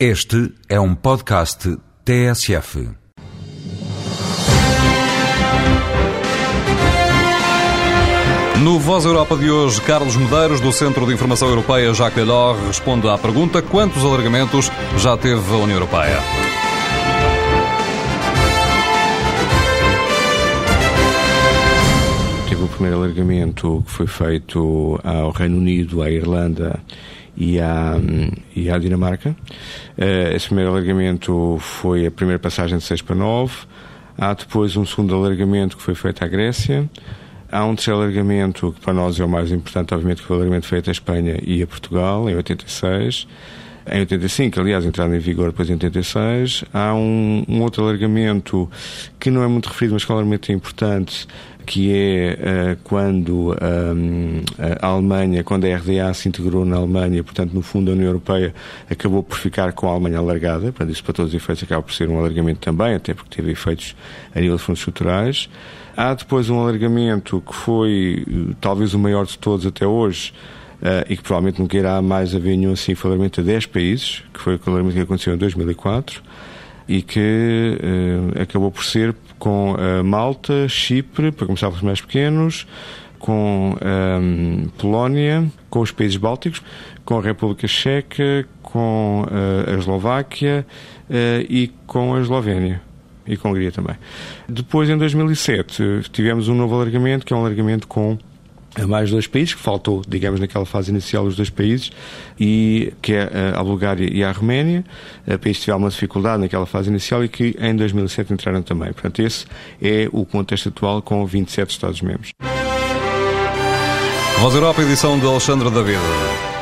Este é um podcast TSF. No Voz Europa de hoje, Carlos Medeiros, do Centro de Informação Europeia Jacques Delors, responde à pergunta: quantos alargamentos já teve a União Europeia? Teve o primeiro alargamento que foi feito ao Reino Unido, à Irlanda e à Dinamarca. Esse primeiro alargamento foi a primeira passagem de 6 para 9. Há depois um segundo alargamento que foi feito à Grécia. Há um terceiro alargamento que para nós é o mais importante, obviamente, que foi o alargamento feito à Espanha e a Portugal, em 86. Em 85, aliás, entrado em vigor depois em 86. Há um outro alargamento que não é muito referido, mas que claramente é importante, que é quando a Alemanha, quando a RDA se integrou na Alemanha, portanto, no fundo, a União Europeia acabou por ficar com a Alemanha alargada, portanto, isso para todos os efeitos acaba por ser um alargamento também, até porque teve efeitos a nível de fundos estruturais. Há depois um alargamento que foi talvez o maior de todos até hoje, e que provavelmente nunca irá mais haver nenhum assim, foi o alargamento a 10 países, que foi o alargamento que aconteceu em 2004, e que acabou por ser com Malta, Chipre, para começar pelos mais pequenos, com Polónia, com os países bálticos, com a República Checa, com a Eslováquia e com a Eslovénia e com a Hungria também. Depois, em 2007, tivemos um novo alargamento, que é um alargamento com a mais 2 países, que faltou, digamos, naquela fase inicial os 2 países, e que é a Bulgária e a Roménia, países que tiveram uma dificuldade naquela fase inicial e que em 2007 entraram também. Portanto, esse é o contexto atual com 27 Estados-membros. Voz Europa, edição de Alexandre David.